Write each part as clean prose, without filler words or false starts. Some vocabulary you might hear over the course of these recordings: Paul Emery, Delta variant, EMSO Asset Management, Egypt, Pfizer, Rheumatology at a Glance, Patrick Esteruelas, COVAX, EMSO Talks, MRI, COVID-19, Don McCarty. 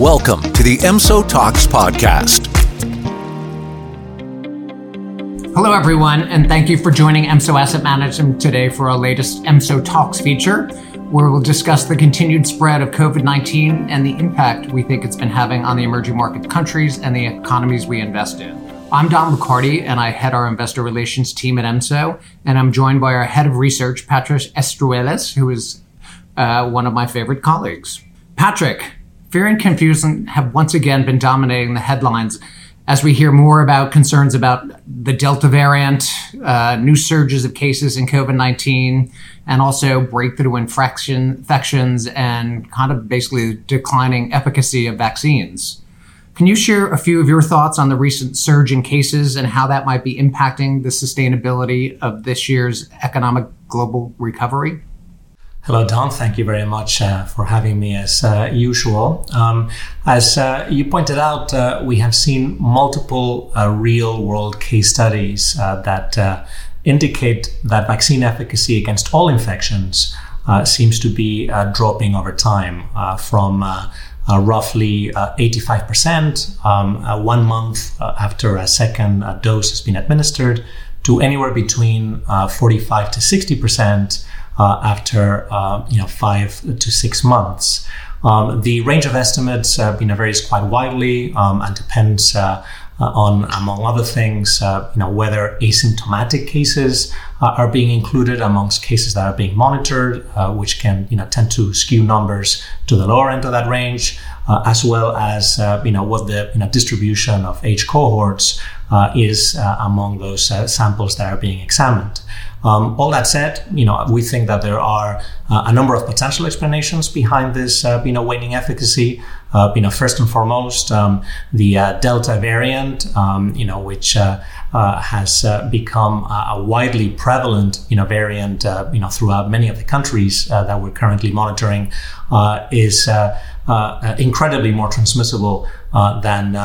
Welcome to the EMSO Talks podcast. Hello, everyone, and thank you for joining EMSO Asset Management today for our latest EMSO Talks feature, where we'll discuss the continued spread of COVID-19 and the impact we think it's been having on the emerging market countries and the economies we invest in. I'm Don McCarty, and I head our investor relations team at EMSO, and I'm joined by our head of research, Patrick Esteruelas, who is one of my favorite colleagues. Patrick, fear and confusion have once again been dominating the headlines as we hear more about concerns about the Delta variant, new surges of cases in COVID-19, and also breakthrough infections and kind of basically declining efficacy of vaccines. Can you share a few of your thoughts on the recent surge in cases and how that might be impacting the sustainability of this year's economic global recovery? Hello, Don. Thank you very much for having me as usual. As you pointed out, we have seen multiple real-world case studies that indicate that vaccine efficacy against all infections seems to be dropping over time from roughly 85% 1 month after a second dose has been administered to anywhere between 45 to 60% after 5 to 6 months. The range of estimates varies quite widely and depends on, among other things, whether asymptomatic cases are being included amongst cases that are being monitored, which can tend to skew numbers to the lower end of that range, as well as what the distribution of age cohorts is among those samples that are being examined. All that said, we think that there are a number of potential explanations behind this, waning efficacy. First and foremost, the Delta variant, which has become a widely prevalent, variant, throughout many of the countries that we're currently monitoring, is incredibly more transmissible than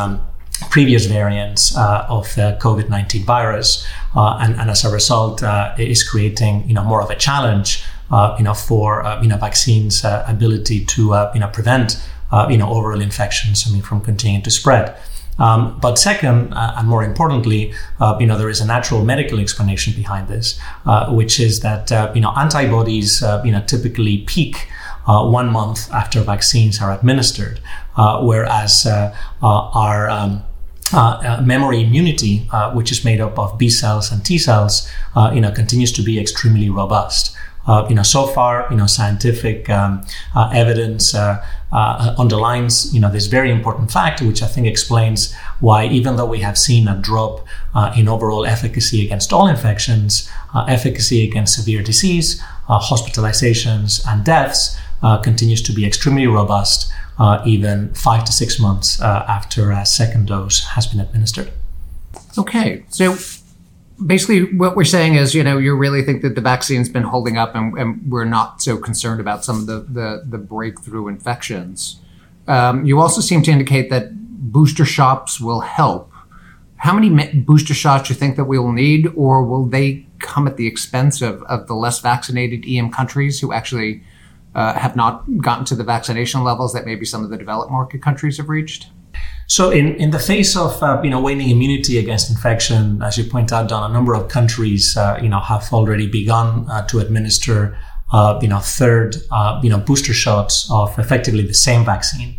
previous variants of the COVID-19 virus, and as a result, is creating more of a challenge for vaccines' ability to prevent overall infections from continuing to spread. But second, and more importantly, there is a natural medical explanation behind this, which is that antibodies typically peak 1 month after vaccines are administered, whereas our memory immunity, which is made up of B cells and T cells, continues to be extremely robust. So far, scientific evidence underlines this very important fact, which I think explains why, even though we have seen a drop in overall efficacy against all infections, efficacy against severe disease, hospitalizations, and deaths continues to be extremely robust, even 5 to 6 months after a second dose has been administered. Okay, so basically what we're saying is, you really think that the vaccine's been holding up and we're not so concerned about some of the breakthrough infections. You also seem to indicate that booster shots will help. How many booster shots do you think that we will need, or will they come at the expense of the less vaccinated EM countries who actually have not gotten to the vaccination levels that maybe some of the developed market countries have reached? So in the face of waning immunity against infection, as you point out, Don, a number of countries have already begun to administer third booster shots of effectively the same vaccine.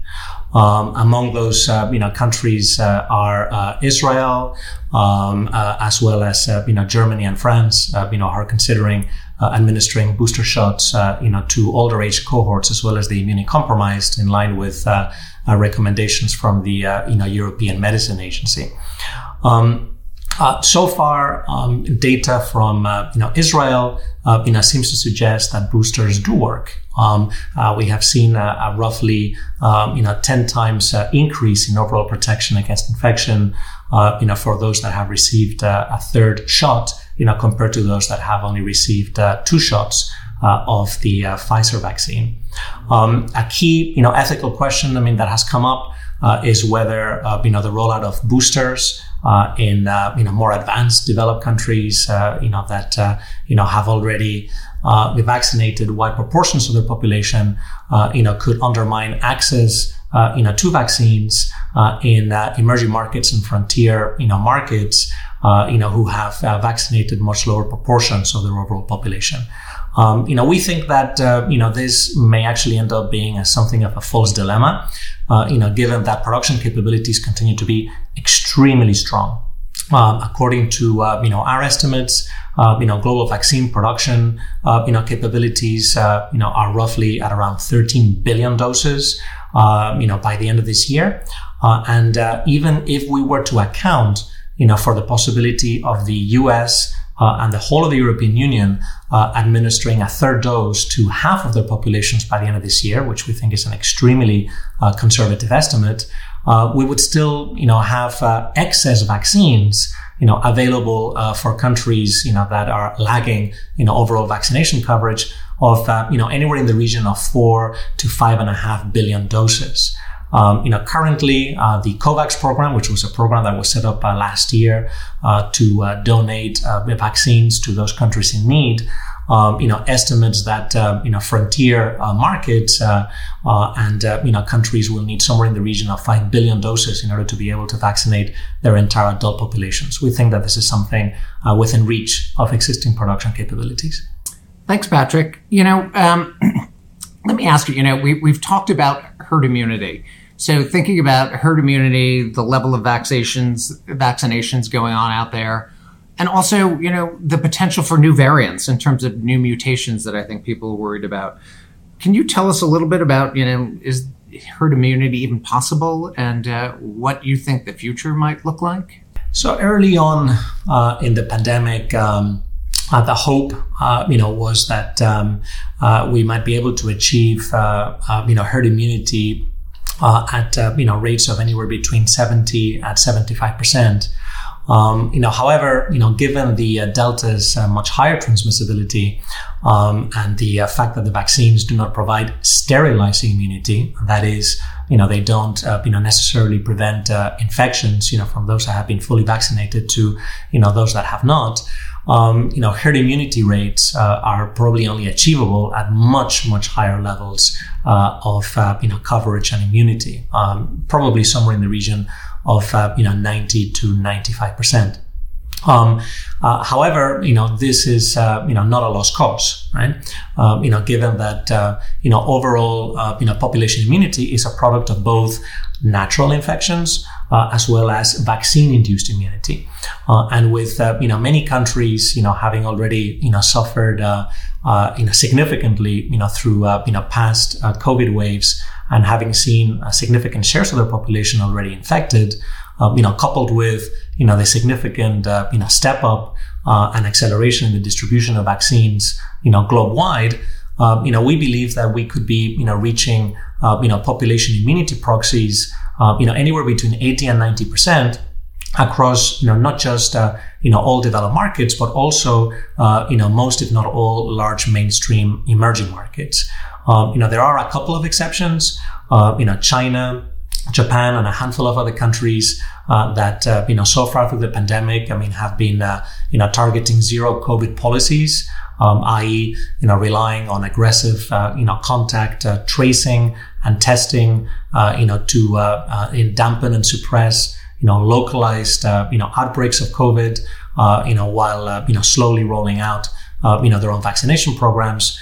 Among those countries are Israel, as well as Germany and France. Are considering administering booster shots to older age cohorts as well as the immunocompromised, in line with recommendations from the European Medicine Agency. So far, data from Israel seems to suggest that boosters do work. We have seen a roughly 10 times increase in overall protection against infection for those that have received a third shot, compared to those that have only received 2 shots of the Pfizer vaccine. A key ethical question that has come up is whether the rollout of boosters in more advanced developed countries that have already vaccinated wide proportions of their population could undermine access two vaccines in emerging markets and frontier markets who have vaccinated much lower proportions of their overall population. We think that this may actually end up being something of a false dilemma, given that production capabilities continue to be extremely strong. According to our estimates, global vaccine production capabilities are roughly at around 13 billion doses by the end of this year, and even if we were to account for the possibility of the US and the whole of the European Union administering a third dose to half of their populations by the end of this year, which we think is an extremely conservative estimate, we would still have excess vaccines available for countries that are lagging overall vaccination coverage of anywhere in the region of 4 to 5.5 billion doses. Currently, the COVAX program, which was a program that was set up last year to donate vaccines to those countries in need, estimates that frontier markets and countries will need somewhere in the region of 5 billion doses in order to be able to vaccinate their entire adult populations. We think that this is something within reach of existing production capabilities. Thanks, Patrick. Let me ask you, we've talked about herd immunity. So thinking about herd immunity, the level of vaccinations going on out there, and also, the potential for new variants in terms of new mutations that I think people are worried about. Can you tell us a little bit about, is herd immunity even possible, and what you think the future might look like? So early on in the pandemic, the hope, was that we might be able to achieve, herd immunity at, rates of anywhere between 70% and 75%. However, given the Delta's much higher transmissibility and the fact that the vaccines do not provide sterilizing immunity, that is, they don't necessarily prevent infections, from those that have been fully vaccinated to, those that have not. Herd immunity rates are probably only achievable at much, much higher levels of, coverage and immunity, probably somewhere in the region of, 90 to 95%. However, this is, not a lost cause, right? Given that, overall, population immunity is a product of both natural infections, as well as vaccine-induced immunity. And with, many countries, having already, suffered, significantly, through, past COVID waves, and having seen significant shares of their population already infected, coupled with, the significant, step up, and acceleration in the distribution of vaccines, globe-wide, we believe that we could be, reaching, population immunity proxies, anywhere between 80 and 90% across, not just, all developed markets, but also, most, if not all, large mainstream emerging markets. There are a couple of exceptions, China, Japan, and a handful of other countries that, so far through the pandemic, have been, targeting zero COVID policies, i.e., relying on aggressive, contact tracing and testing, to dampen and suppress, localized, outbreaks of COVID, while, slowly rolling out, their own vaccination programs.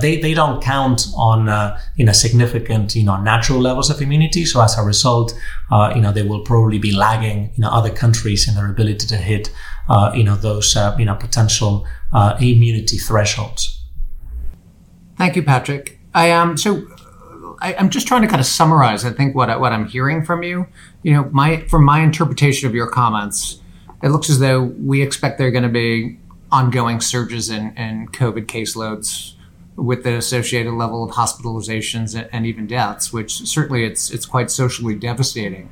They don't count on, significant, natural levels of immunity. So as a result, they will probably be lagging, other countries in their ability to hit, those, potential, immunity thresholds. Thank you, Patrick. I'm just trying to kind of summarize, I think, what I'm hearing from you. From my interpretation of your comments, it looks as though we expect there are going to be ongoing surges in COVID caseloads, with the associated level of hospitalizations and even deaths, which certainly it's quite socially devastating.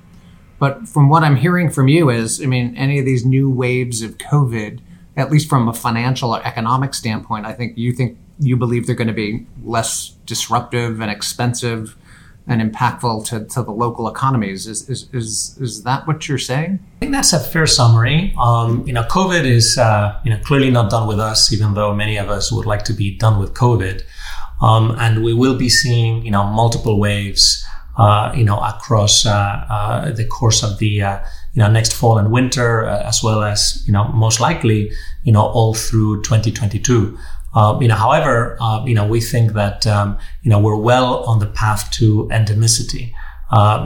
But from what I'm hearing from you is, any of these new waves of COVID, at least from a financial or economic standpoint, I think you believe they're going to be less disruptive and expensive and impactful to the local economies. Is that what you're saying? I think that's a fair summary. COVID is, clearly not done with us, even though many of us would like to be done with COVID. And we will be seeing, multiple waves, across the course of the next fall and winter, as well as most likely all through 2022. However, we think that we're well on the path to endemicity,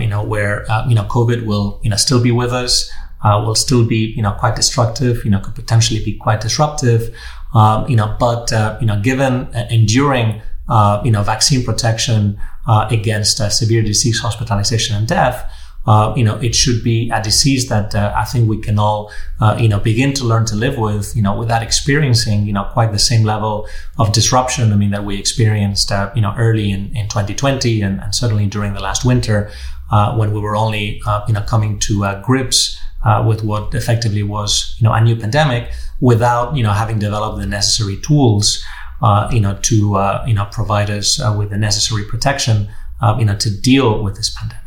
where COVID will still be with us, will still be quite destructive, could potentially be quite disruptive, but given enduring vaccine protection against severe disease, hospitalization, and death. It should be a disease that I think we can all, begin to learn to live with, without experiencing, quite the same level of disruption. I mean, that we experienced, early in 2020 and certainly during the last winter, when we were only, coming to grips with what effectively was, a new pandemic without, having developed the necessary tools, to, provide us with the necessary protection, to deal with this pandemic.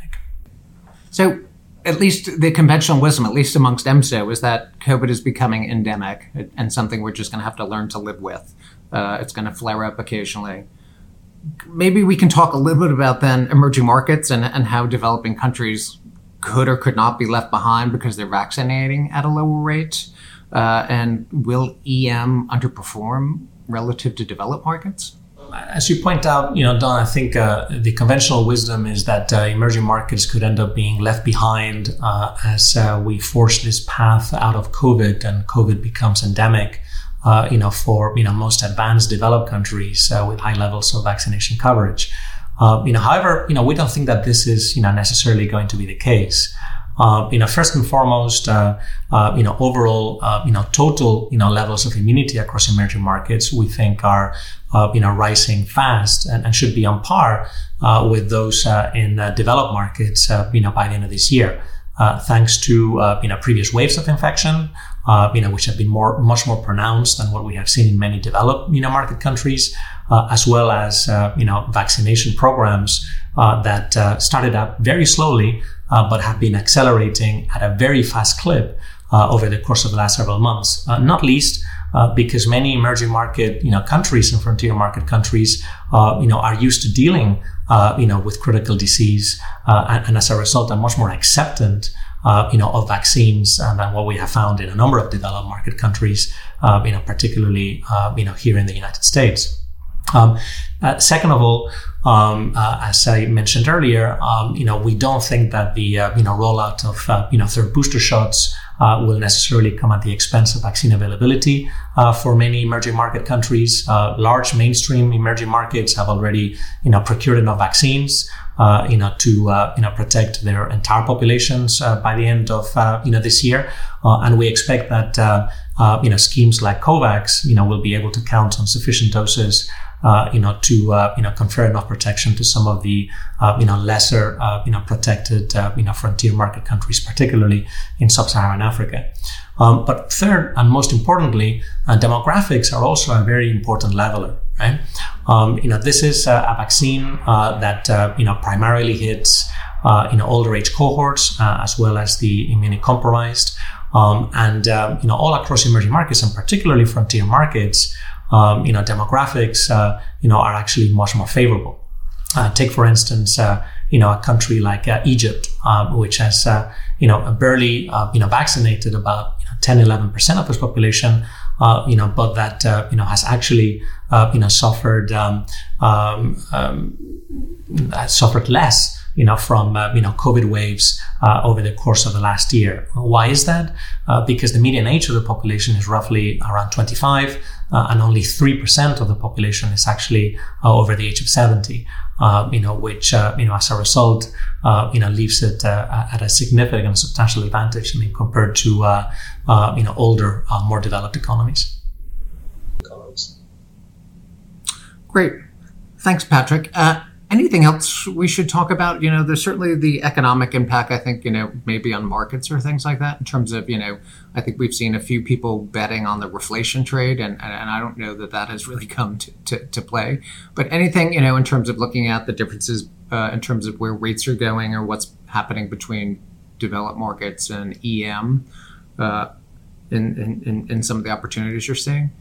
So at least the conventional wisdom, at least amongst EMSO, is that COVID is becoming endemic and something we're just going to have to learn to live with. It's going to flare up occasionally. Maybe we can talk a little bit about then emerging markets and how developing countries could or could not be left behind because they're vaccinating at a lower rate. And will EM underperform relative to developed markets? As you point out, Don, I think the conventional wisdom is that emerging markets could end up being left behind as we force this path out of COVID and COVID becomes endemic, for most advanced developed countries with high levels of vaccination coverage. However, we don't think that this is necessarily going to be the case. First and foremost, overall, total, levels of immunity across emerging markets, we think are, rising fast and should be on par, with those, in developed markets, by the end of this year, thanks to, previous waves of infection, which have been much more pronounced than what we have seen in many developed, market countries, as well as, vaccination programs, that, started up very slowly, but have been accelerating at a very fast clip over the course of the last several months, not least because many emerging market countries and frontier market countries are used to dealing with critical disease and as a result are much more acceptant of vaccines than what we have found in a number of developed market countries, particularly here in the United States. Second of all, as I mentioned earlier, we don't think that the rollout of third booster shots will necessarily come at the expense of vaccine availability for many emerging market countries. Large mainstream emerging markets have already procured enough vaccines to protect their entire populations by the end of this year, and we expect that schemes like COVAX will be able to count on sufficient doses to confer enough protection to some of the lesser protected frontier market countries, particularly in sub-Saharan Africa. But third, and most importantly, demographics are also a very important leveler, right? This is a vaccine that primarily hits older age cohorts as well as the immunocompromised, and all across emerging markets and particularly frontier markets. Demographics, are actually much more favorable. Take, for instance, a country like Egypt, which has, barely, vaccinated about 10-11% of its population, but that, has actually, suffered, suffered less, from, COVID waves, over the course of the last year. Why is that? Because the median age of the population is roughly around 25, and only 3% of the population is actually over the age of 70, which, as a result, leaves it at a significant, substantial advantage, compared to, older, more developed economies. Great. Thanks, Patrick. Anything else we should talk about? There's certainly the economic impact, I think, maybe on markets or things like that in terms of, I think we've seen a few people betting on the reflation trade, and I don't know that has really come to play. But anything, in terms of looking at the differences in terms of where rates are going or what's happening between developed markets and EM in some of the opportunities you're seeing?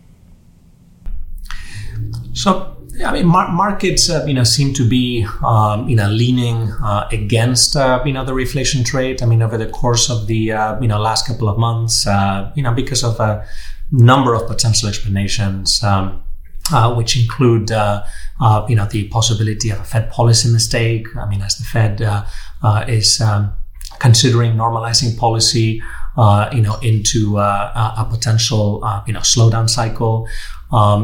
So I mean, markets, seem to be, leaning against, the reflation trade. I mean, over the course of the, last couple of months, because of a number of potential explanations, which include, the possibility of a Fed policy mistake. I mean, as the Fed is considering normalizing policy, into a potential, slowdown cycle.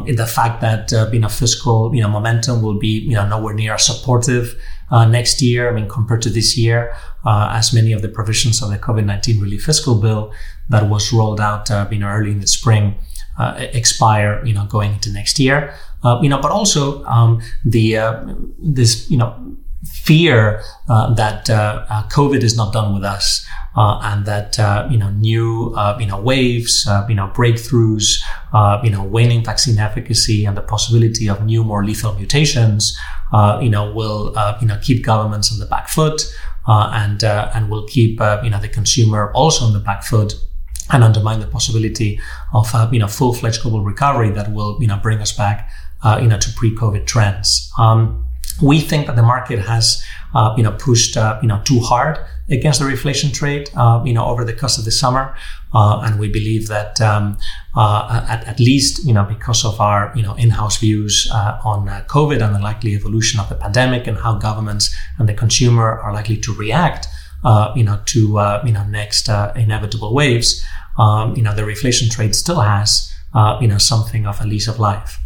In the fact that, fiscal, momentum will be, nowhere near supportive, next year. I mean, compared to this year, as many of the provisions of the COVID-19 relief fiscal bill that was rolled out, early in the spring, expire, going into next year. But also, fear that COVID is not done with us, and that new waves, breakthroughs, waning vaccine efficacy, and the possibility of new, more lethal mutations, will keep governments on the back foot, and will keep the consumer also on the back foot, and undermine the possibility of full-fledged global recovery that will bring us back to pre-COVID trends. We think that the market has, pushed, too hard against the reflation trade, over the course of the summer. And we believe that, at least, because of our, in-house views, on COVID and the likely evolution of the pandemic and how governments and the consumer are likely to react, to, next, inevitable waves, the reflation trade still has, something of a lease of life.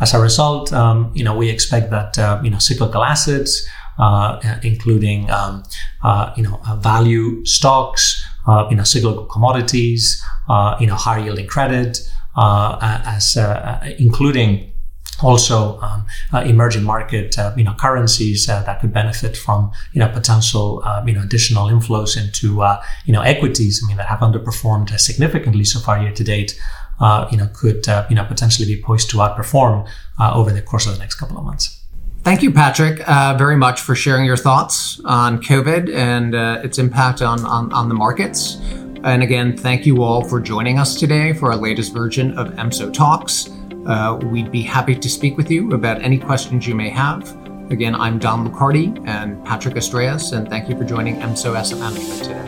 As a result, we expect that, cyclical assets, including, value stocks, cyclical commodities, high yielding credit, as, including also, emerging market, currencies, that could benefit from, potential, additional inflows into, equities. I mean, that have underperformed significantly so far year to date. Could, potentially be poised to outperform, over the course of the next couple of months. Thank you, Patrick, very much for sharing your thoughts on COVID and, its impact on the markets. And again, thank you all for joining us today for our latest version of EMSO Talks. We'd be happy to speak with you about any questions you may have. Again, I'm Don McCarty and Patrick Esteruelas, and thank you for joining EMSO Asset Management today.